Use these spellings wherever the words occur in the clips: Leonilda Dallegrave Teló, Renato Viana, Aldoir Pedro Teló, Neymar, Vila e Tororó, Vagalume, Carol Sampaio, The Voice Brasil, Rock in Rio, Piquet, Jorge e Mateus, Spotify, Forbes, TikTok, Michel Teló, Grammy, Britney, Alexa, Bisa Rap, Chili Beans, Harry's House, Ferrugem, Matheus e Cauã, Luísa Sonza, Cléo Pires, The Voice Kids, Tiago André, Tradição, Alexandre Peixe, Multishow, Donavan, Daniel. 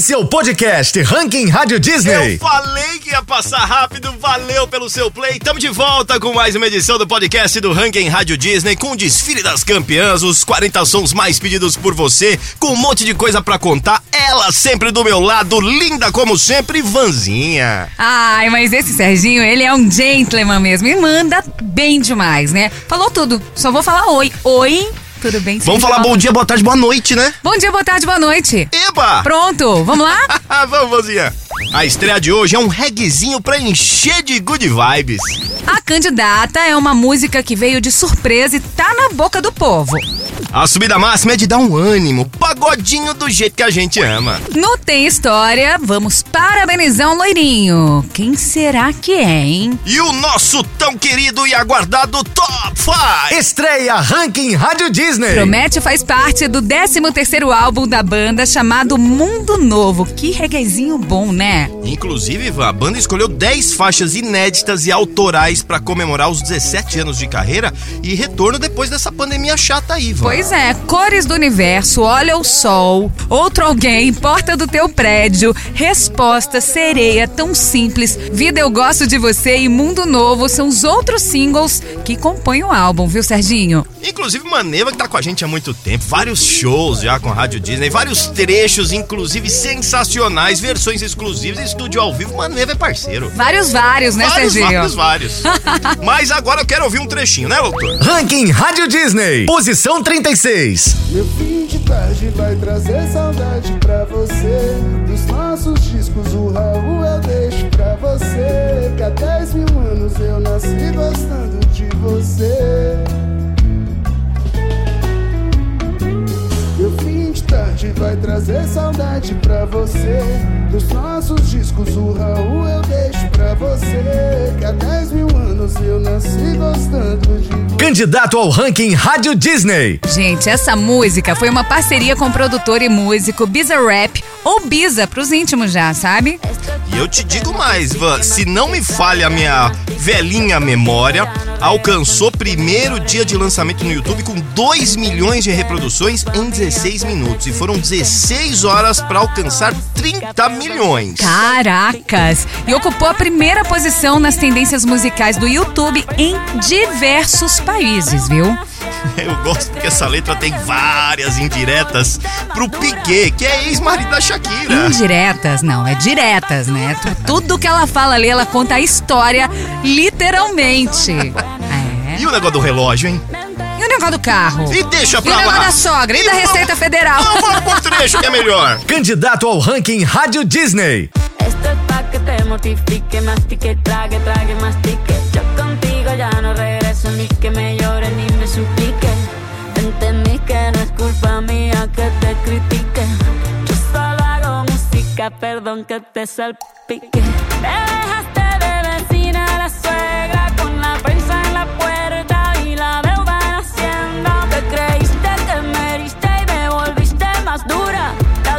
Esse é o podcast Ranking Rádio Disney. Eu falei que ia passar rápido, valeu pelo seu play. Tamo de volta com mais uma edição do podcast do Ranking Rádio Disney, com o desfile das campeãs, os 40 sons mais pedidos por você, com um monte de coisa pra contar. Ela sempre do meu lado, linda como sempre, Vanzinha. Ai, mas esse Serginho, ele é um gentleman mesmo e manda bem demais, né? Falou tudo, só vou falar oi. Oi. Tudo bem? Vamos falar bom dia, boa tarde, boa noite, né? Bom dia, boa tarde, boa noite. Eba! Pronto, vamos lá? Vamos, vozinha. A estreia de hoje é um reguezinho pra encher de good vibes. A Candidata é uma música que veio de surpresa e tá na boca do povo. A subida máxima é de dar um ânimo, pagodinho do jeito que a gente ama. No Tem História, vamos parabenizar um loirinho. Quem será que é, hein? E o nosso tão querido e aguardado Top 5. Estreia Ranking Rádio Disney. Promete faz parte do 13º álbum da banda chamado Mundo Novo. Que reguezinho bom, né? Inclusive, Ivan, a banda escolheu 10 faixas inéditas e autorais pra comemorar os 17 anos de carreira e retorno depois dessa pandemia chata aí, Ivan. Pois é, Cores do Universo, Olha o Sol, Outro Alguém, Porta do Teu Prédio, Resposta, Sereia, Tão Simples, Vida Eu Gosto de Você e Mundo Novo são os outros singles que compõem o álbum, viu, Serginho? Inclusive Maneva, que tá com a gente há muito tempo, vários shows já com a Rádio Disney, vários trechos, inclusive sensacionais, versões exclusivas, estúdio ao vivo, Maneva é parceiro. Vários, né, Serginho? Vários. Mas agora eu quero ouvir um trechinho, né, doutor? Ranking Rádio Disney, posição 30. Meu fim de tarde vai trazer saudade pra você. Dos nossos discos o Raul eu deixo pra você. Que há 10.000 anos eu nasci gostando de você. Meu fim de tarde vai trazer saudade pra você. Dos nossos discos o Raul eu deixo pra você. Que há 10.000 anos eu nasci gostando de você. Candidato ao Ranking Rádio Disney. Gente, essa música foi uma parceria com o produtor e músico Bisa Rap, ou Bisa pros íntimos já, sabe? E eu te digo mais, Van, se não me falha a minha velhinha memória, alcançou primeiro dia de lançamento no YouTube com 2 milhões de reproduções em 16 minutos. E foram 16 horas pra alcançar 30 milhões. Caracas! E ocupou a primeira posição nas tendências musicais do YouTube em diversos países. Viu? Eu gosto porque essa letra tem várias indiretas pro Piquet, que é ex-marido da Shakira. Indiretas? Não, é diretas, né? Tudo que ela fala ali, ela conta a história literalmente. É. E o negócio do relógio, hein? E o negócio do carro? E deixa pra lá. E o negócio da sogra e da Receita Federal. Não, vamos pro trecho que é melhor. Candidato ao Ranking Rádio Disney.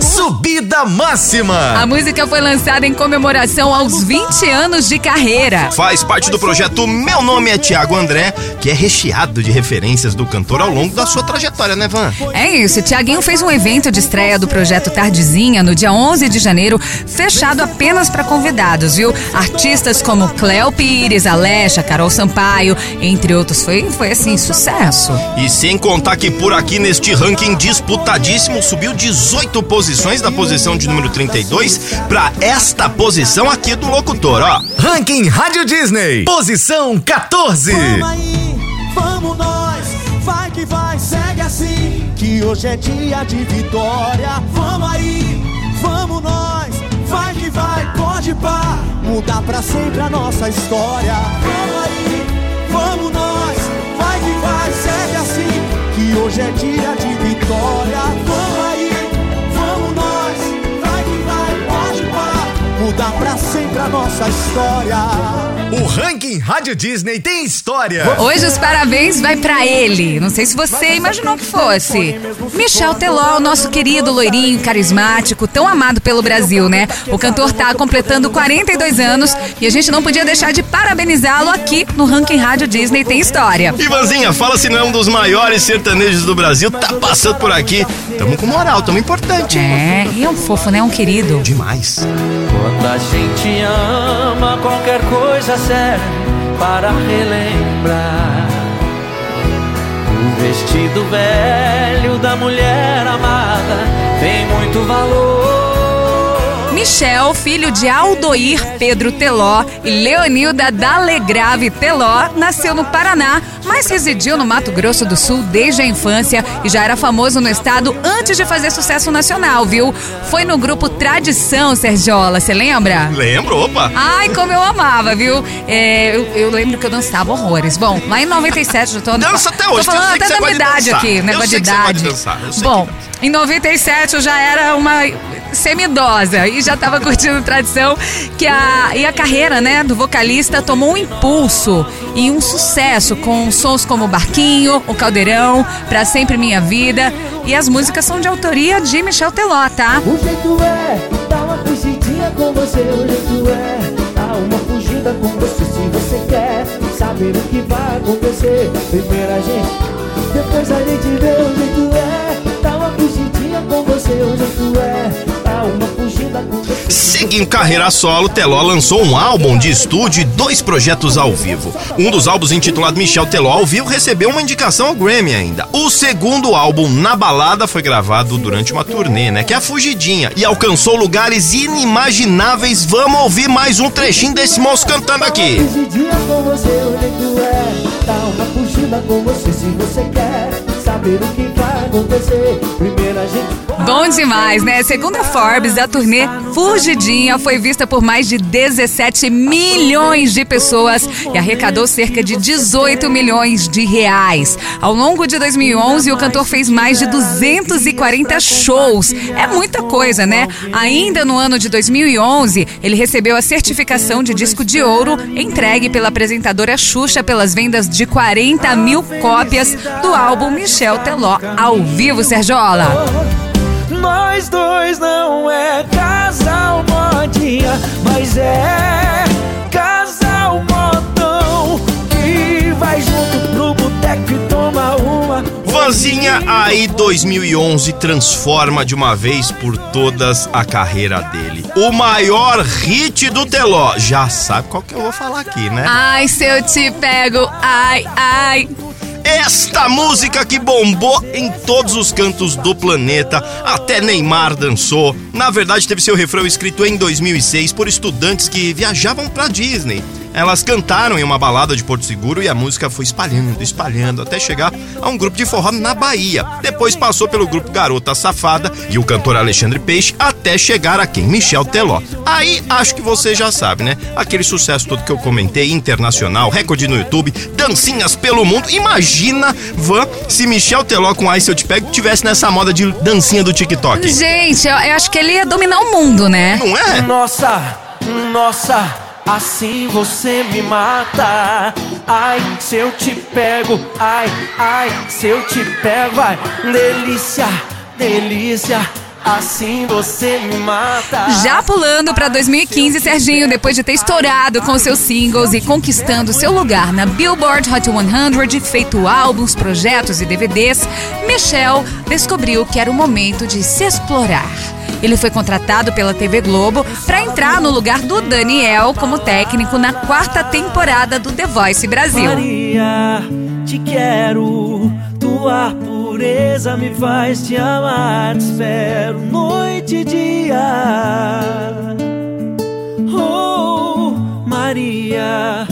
Subida máxima. A música foi lançada em comemoração aos 20 anos de carreira. Faz parte do projeto Meu Nome é Tiago André, que é recheado de referências do cantor ao longo da sua trajetória, né, Van? É isso, Tiaguinho fez um evento de estreia do projeto Tardezinha no dia 11 de janeiro, fechado apenas para convidados, viu? Artistas como Cléo Pires, Alexa, Carol Sampaio, entre outros, foi assim, sucesso. E sem contar que por aqui neste ranking disputadíssimo subiu 18 posições da posição de número 32 pra esta posição aqui do locutor, ó. Ranking Rádio Disney, posição 14. Vamos aí, vamos nós, vai que vai, segue assim, que hoje é dia de vitória. Vamos aí, vamos nós, vai que vai, pode pá, mudar pra sempre a nossa história. Vamos aí, vamos nós, vai que vai, segue assim, que hoje é dia de vitória. Vamos aí, vamos nós, vai que vai, pode parar, mudar pra sempre da nossa história. O ranking Rádio Disney tem história. Hoje os parabéns vai pra ele. Não sei se você imaginou que fosse. Michel Teló, nosso querido loirinho, carismático, tão amado pelo Brasil, né? O cantor tá completando 42 anos e a gente não podia deixar de parabenizá-lo aqui no ranking Rádio Disney tem história. Ivanzinha, fala se não é um dos maiores sertanejos do Brasil, tá passando por aqui. Tamo com moral, tamo importante. É, e é um fofo, né? Um querido. Demais. Quando a gente ama, qualquer coisa serve para relembrar o vestido velho da mulher amada tem muito valor. Michel, filho de Aldoir Pedro Teló e Leonilda Dallegrave Teló, nasceu no Paraná, mas residiu no Mato Grosso do Sul desde a infância e já era famoso no estado antes de fazer sucesso nacional, viu? Foi no grupo Tradição, Sergiola, você lembra? Lembro, opa! Ai, como eu amava, viu? Eu lembro que eu dançava horrores. Bom, lá em 97 eu tô... Dança até hoje, tô falando até da minha idade aqui, negócio de idade. Bom, em 97 eu já era uma semidosa e já tava curtindo Tradição, e a carreira, né, do vocalista tomou um impulso e um sucesso com sons como Barquinho, O Caldeirão, Pra Sempre Minha Vida, e as músicas são de autoria de Michel Teló, tá? O jeito é dar uma fugidinha com você, o jeito é dar uma fugida com você, se você quer saber o que vai acontecer, primeiro a gente, depois a gente vê, o jeito é dar uma fugidinha com você, o jeito é. Seguindo carreira solo, Teló lançou um álbum de estúdio e 2 projetos ao vivo. Um dos álbuns, intitulado Michel Teló ao Vivo, recebeu uma indicação ao Grammy ainda. O segundo álbum, Na Balada, foi gravado durante uma turnê, né? Que é a Fugidinha. E alcançou lugares inimagináveis. Vamos ouvir mais um trechinho desse moço cantando aqui. Uma fugidinha com você, o jeito é. Dá uma fugida com você, se você quer. Bom demais, né? Segundo a Forbes, a turnê Fugidinha foi vista por mais de 17 milhões de pessoas e arrecadou cerca de 18 milhões de reais. Ao longo de 2011, o cantor fez mais de 240 shows. É muita coisa, né? Ainda no ano de 2011, ele recebeu a certificação de disco de ouro entregue pela apresentadora Xuxa pelas vendas de 40 mil cópias do álbum Michel Teló ao vivo, Sergiola. Nós dois não é casal modinha, mas é casal modão que vai junto pro boteco e toma uma. Vanzinha, aí 2011 transforma de uma vez por todas a carreira dele. O maior hit do Teló. Já sabe qual que eu vou falar aqui, né? Ai, se eu te pego, ai, ai. Esta música que bombou em todos os cantos do planeta, até Neymar dançou. Na verdade, teve seu refrão escrito em 2006 por estudantes que viajavam pra Disney. Elas cantaram em uma balada de Porto Seguro e a música foi espalhando, até chegar a um grupo de forró na Bahia. Depois passou pelo grupo Garota Safada e o cantor Alexandre Peixe, até chegar a quem? Michel Teló. Aí, acho que você já sabe, né? Aquele sucesso todo que eu comentei, internacional, recorde no YouTube, dancinhas pelo mundo. Imagina, Van, se Michel Teló com Ai Se Eu Te Pego tivesse nessa moda de dancinha do TikTok. Gente, eu acho que ele ia dominar o mundo, né? Não é? Nossa... Assim você me mata. Ai, se eu te pego. Ai, se eu te pego. Ai, delícia. Assim você me mata. Já pulando pra 2015, Serginho, depois de ter estourado com seus singles e conquistando seu lugar na Billboard Hot 100, feito álbuns, projetos e DVDs, Michel descobriu que era o momento de se explorar. Ele foi contratado pela TV Globo para entrar no lugar do Daniel como técnico na 4ª temporada do The Voice Brasil. Maria, te quero, tua pureza me faz te amar, te espero noite e dia. Oh, Maria.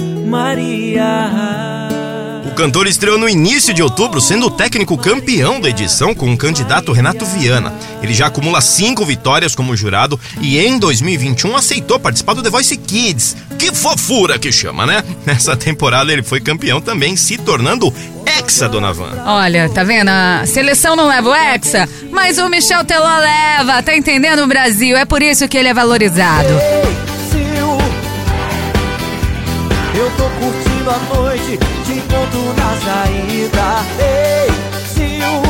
O cantor estreou no início de outubro, sendo o técnico campeão da edição com o candidato Renato Viana. Ele já acumula 5 vitórias como jurado e em 2021 aceitou participar do The Voice Kids. Que fofura que chama, né? Nessa temporada ele foi campeão também, se tornando hexa, Donavan. Olha, tá vendo? A seleção não leva o hexa, mas o Michel Teló leva, tá entendendo, o Brasil? É por isso que ele é valorizado. Eu tô curtindo a noite, te encontro na saída. Ei, Sil,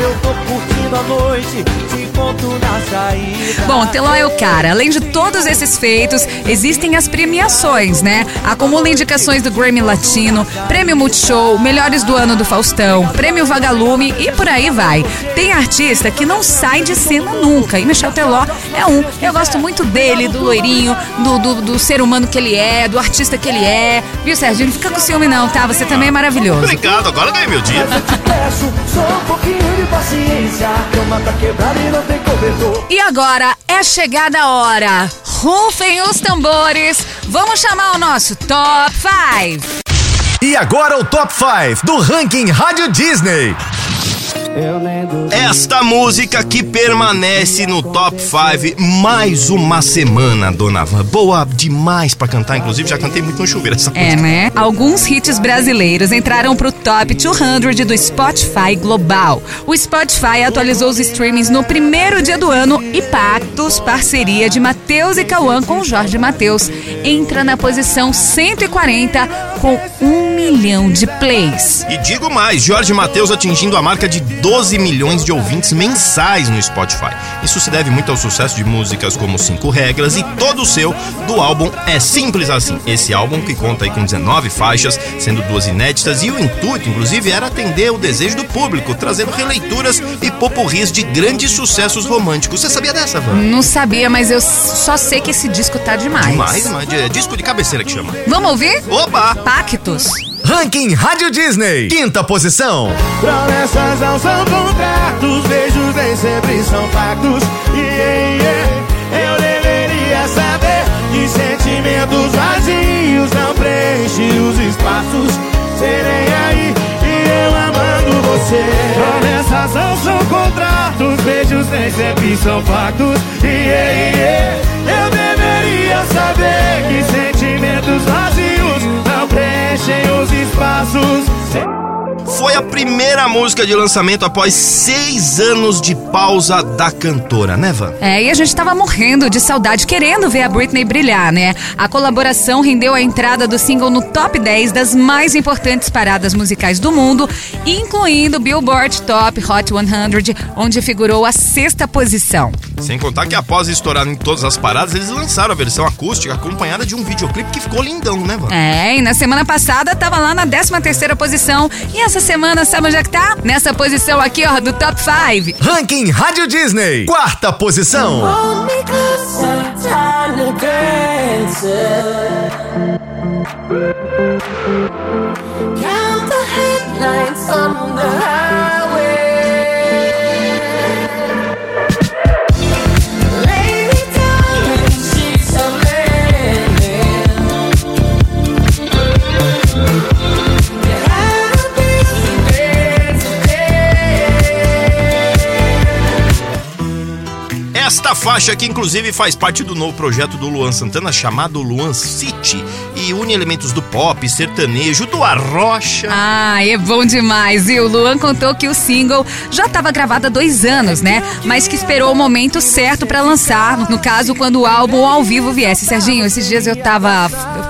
eu tô curtindo a noite, te encontro na saída. Bom, Teló é o cara. Além de todos esses feitos, existem as premiações, né? Acumula indicações do Grammy Latino, Prêmio Multishow, Melhores do Ano do Faustão, Prêmio Vagalume e por aí vai. Tem artista que não sai de cena nunca, e Michel Teló é um. Eu gosto muito dele, do loirinho, do ser humano que ele é, do artista que ele é. Viu, Serginho? Não fica com ciúme não, tá? Você também é maravilhoso. Obrigado, agora ganhei meu dia. E agora é chegada a hora. Rufem os tambores. Vamos chamar o nosso Top 5. E agora o Top 5 do ranking Rádio Disney. Esta música que permanece no Top 5 mais uma semana, Donavan. Boa demais pra cantar, inclusive já cantei muito no chuveiro essa música. É, né? Alguns hits brasileiros entraram pro Top 200 do Spotify global. O Spotify atualizou os streamings no primeiro dia do ano e Pactos, parceria de Matheus e Cauã com Jorge e Mateus, entra na posição 140 com 1 milhão de plays. E digo mais, Jorge e Mateus atingindo a marca de 12 milhões de ouvintes mensais no Spotify. Isso se deve muito ao sucesso de músicas como 5 Regras e Todo o Seu, do álbum É Simples Assim. Esse álbum que conta aí com 19 faixas, sendo 2 inéditas, e o intuito, inclusive, era atender o desejo do público, trazendo releituras e popurris de grandes sucessos românticos. Você sabia dessa, Van? Não sabia, mas eu só sei que esse disco tá demais. Demais, é disco de cabeceira que chama. Vamos ouvir? Opa! Pactos. Ranking Rádio Disney, quinta posição. Promessas não são contratos, beijos nem sempre são pactos. Eu deveria saber que sentimentos vazios não preenchem os espaços. Serei aí e eu amando você. Promessas não são contratos, beijos nem sempre são pactos. Eu deveria saber que sentimentos vazios não preenchem os espaços. Foi a primeira música de lançamento após 6 anos de pausa da cantora, né, Van? É, e a gente tava morrendo de saudade, querendo ver a Britney brilhar, né? A colaboração rendeu a entrada do single no top 10 das mais importantes paradas musicais do mundo, incluindo o Billboard Top Hot 100, onde figurou a 6ª posição. Sem contar que após estourar em todas as paradas, eles lançaram a versão acústica acompanhada de um videoclipe que ficou lindão, né, Van? É, e na semana passada tava lá na 13ª posição, e essa semana, sabe onde é que tá? Nessa posição aqui, ó, do Top 5. Ranking Rádio Disney, quarta posição. Esta faixa que inclusive faz parte do novo projeto do Luan Santana chamado Luan City e une elementos do pop, sertanejo, do arrocha. Ah, é bom demais, e o Luan contou que o single já estava gravado há 2 anos, né? Mas que esperou o momento certo pra lançar, no caso quando o álbum ao vivo viesse. Serginho, esses dias eu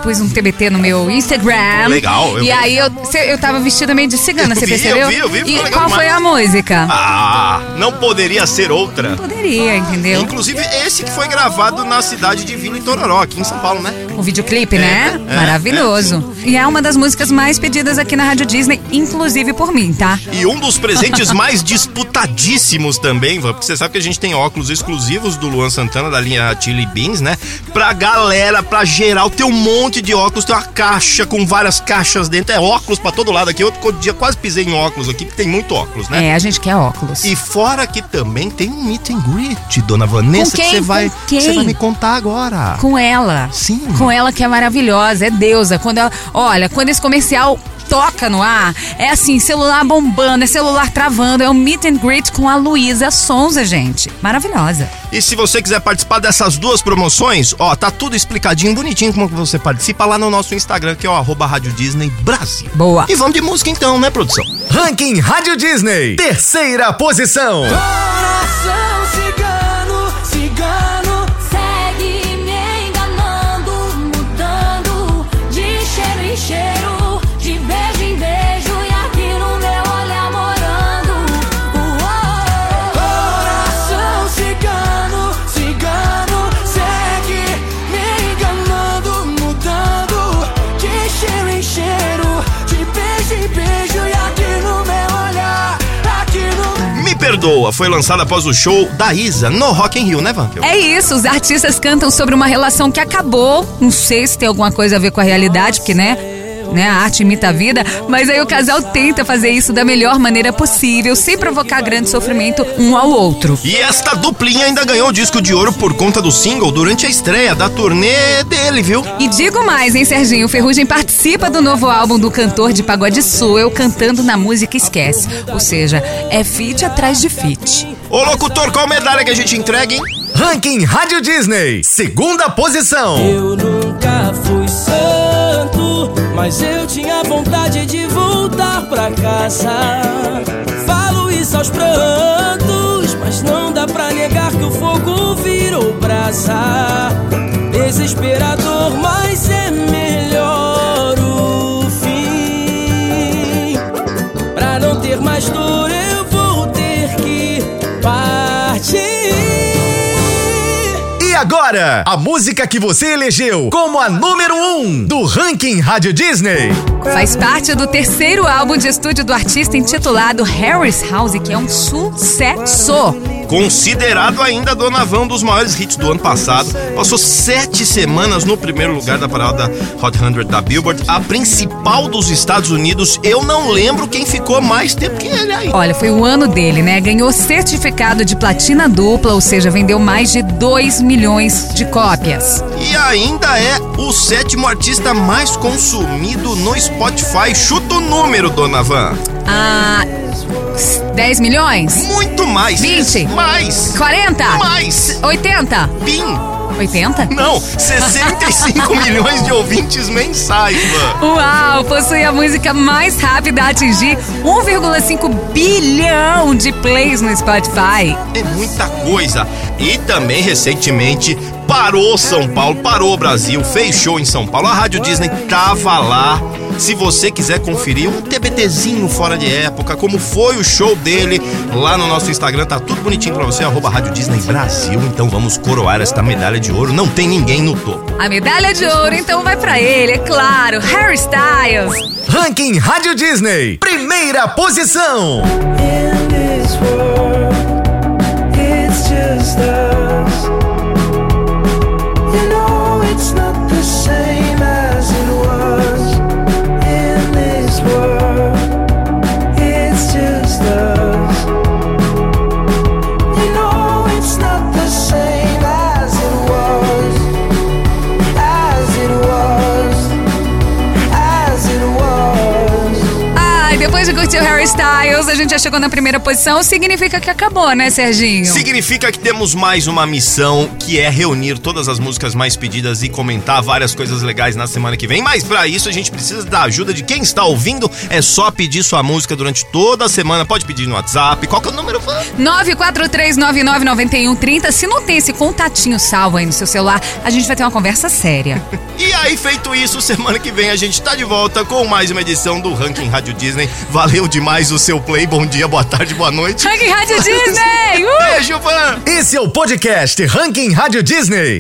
pus um TBT no meu Instagram. Legal. E aí eu tava vestida meio de cigana, você percebeu? Eu vi. E qual foi a música? Ah, não poderia ser outra. Não poderia, entendeu? Inclusive, esse que foi gravado na cidade de Vila e Tororó, aqui em São Paulo, né? O videoclipe, né? Maravilhoso. E é uma das músicas mais pedidas aqui na Rádio Disney, inclusive por mim, tá? E um dos presentes mais disputadíssimos também, porque você sabe que a gente tem óculos exclusivos do Luan Santana, da linha Chili Beans, né? Pra galera, pra geral, tem um monte de óculos, tem uma caixa com várias caixas dentro, é óculos pra todo lado aqui. Outro dia quase pisei em óculos aqui, porque tem muito óculos, né? É, a gente quer óculos. E fora que também tem um meet and greet, Dona Vanessa, que você vai me contar agora. Com ela. Sim. Com ela, que é maravilhosa, é deusa. Quando esse comercial toca no ar, é assim, celular bombando, é celular travando, é um meet and greet com a Luísa Sonza, gente. Maravilhosa. E se você quiser participar dessas 2 promoções, ó, tá tudo explicadinho, bonitinho como você participa lá no nosso Instagram, que é o @Rádio Disney Brasil. Boa. E vamos de música então, né, produção? Ranking Rádio Disney, terceira posição. Cigano, segue me enganando, mudando. Perdoa foi lançada após o show da Isa no Rock in Rio, né, Vankel? É isso, os artistas cantam sobre uma relação que acabou, não sei se tem alguma coisa a ver com a realidade, porque, né, a arte imita a vida, mas aí o casal tenta fazer isso da melhor maneira possível, sem provocar grande sofrimento um ao outro. E esta duplinha ainda ganhou o disco de ouro por conta do single durante a estreia da turnê dele, viu? E digo mais, hein, Serginho? Ferrugem participa do novo álbum do cantor de pagode Soul, cantando na música Esquece. Ou seja, é feat atrás de feat. Ô, locutor, qual medalha que a gente entrega, hein? Ranking Rádio Disney, 2ª posição. Eu nunca fui santo, mas eu tinha vontade de voltar pra casa. Falo isso aos prantos, mas não dá pra negar que o fogo virou brasa. Desesperador, mas é melhor o fim. Pra não ter mais dor, eu vou ter que partir. E agora, a música que você elegeu como a número 1 do Ranking Rádio Disney. Faz parte do 3º álbum de estúdio do artista, intitulado Harry's House, que é um sucesso. Considerado ainda Donavan um dos maiores hits do ano passado, passou 7 semanas no primeiro lugar da parada Hot 100 da Billboard, a principal dos Estados Unidos. Eu não lembro quem ficou mais tempo que ele aí. Olha, foi o ano dele, né? Ganhou certificado de platina dupla, ou seja, vendeu mais de 2 milhões de cópias. E ainda é o 7º artista mais consumido no Spotify. Chuta o número, Donavan. 10 milhões? Muito mais. 20? Mais. 40? Mais. 80? Pim. 80? Não, 65 milhões de ouvintes mensais, mano. Uau, possui a música mais rápida a atingir 1,5 bilhão de plays no Spotify. É muita coisa. E também, recentemente, parou São Paulo, parou o Brasil, fez show em São Paulo. A Rádio Disney tava lá. Se você quiser conferir um TBTzinho fora de época, como foi o show dele, lá no nosso Instagram, tá tudo bonitinho pra você, @Rádio Disney Brasil. Então vamos coroar esta medalha de ouro, não tem ninguém no topo. A medalha de ouro, então, vai pra ele, é claro, Harry Styles. Ranking Rádio Disney, 1ª posição. In this world, it's just us. You know it's not the same as it was. In this world, it's just us. You know it's not the same as Depois de curtir o Harry Styles, a gente já chegou na 1ª posição. Significa que acabou, né, Serginho? Significa que temos mais uma missão, que é reunir todas as músicas mais pedidas e comentar várias coisas legais na semana que vem. Mas pra isso a gente precisa da ajuda de quem está ouvindo. É só pedir sua música durante toda a semana. Pode pedir no WhatsApp. Qual que é o número? 943999130. Se não tem esse contatinho salvo aí no seu celular, a gente vai ter uma conversa séria. E aí, feito isso, semana que vem a gente tá de volta com mais uma edição do Ranking Rádio Disney. Valeu demais o seu play, bom dia, boa tarde, boa noite. Ranking Rádio Disney! Beijo, fã! Esse é o podcast Ranking Rádio Disney.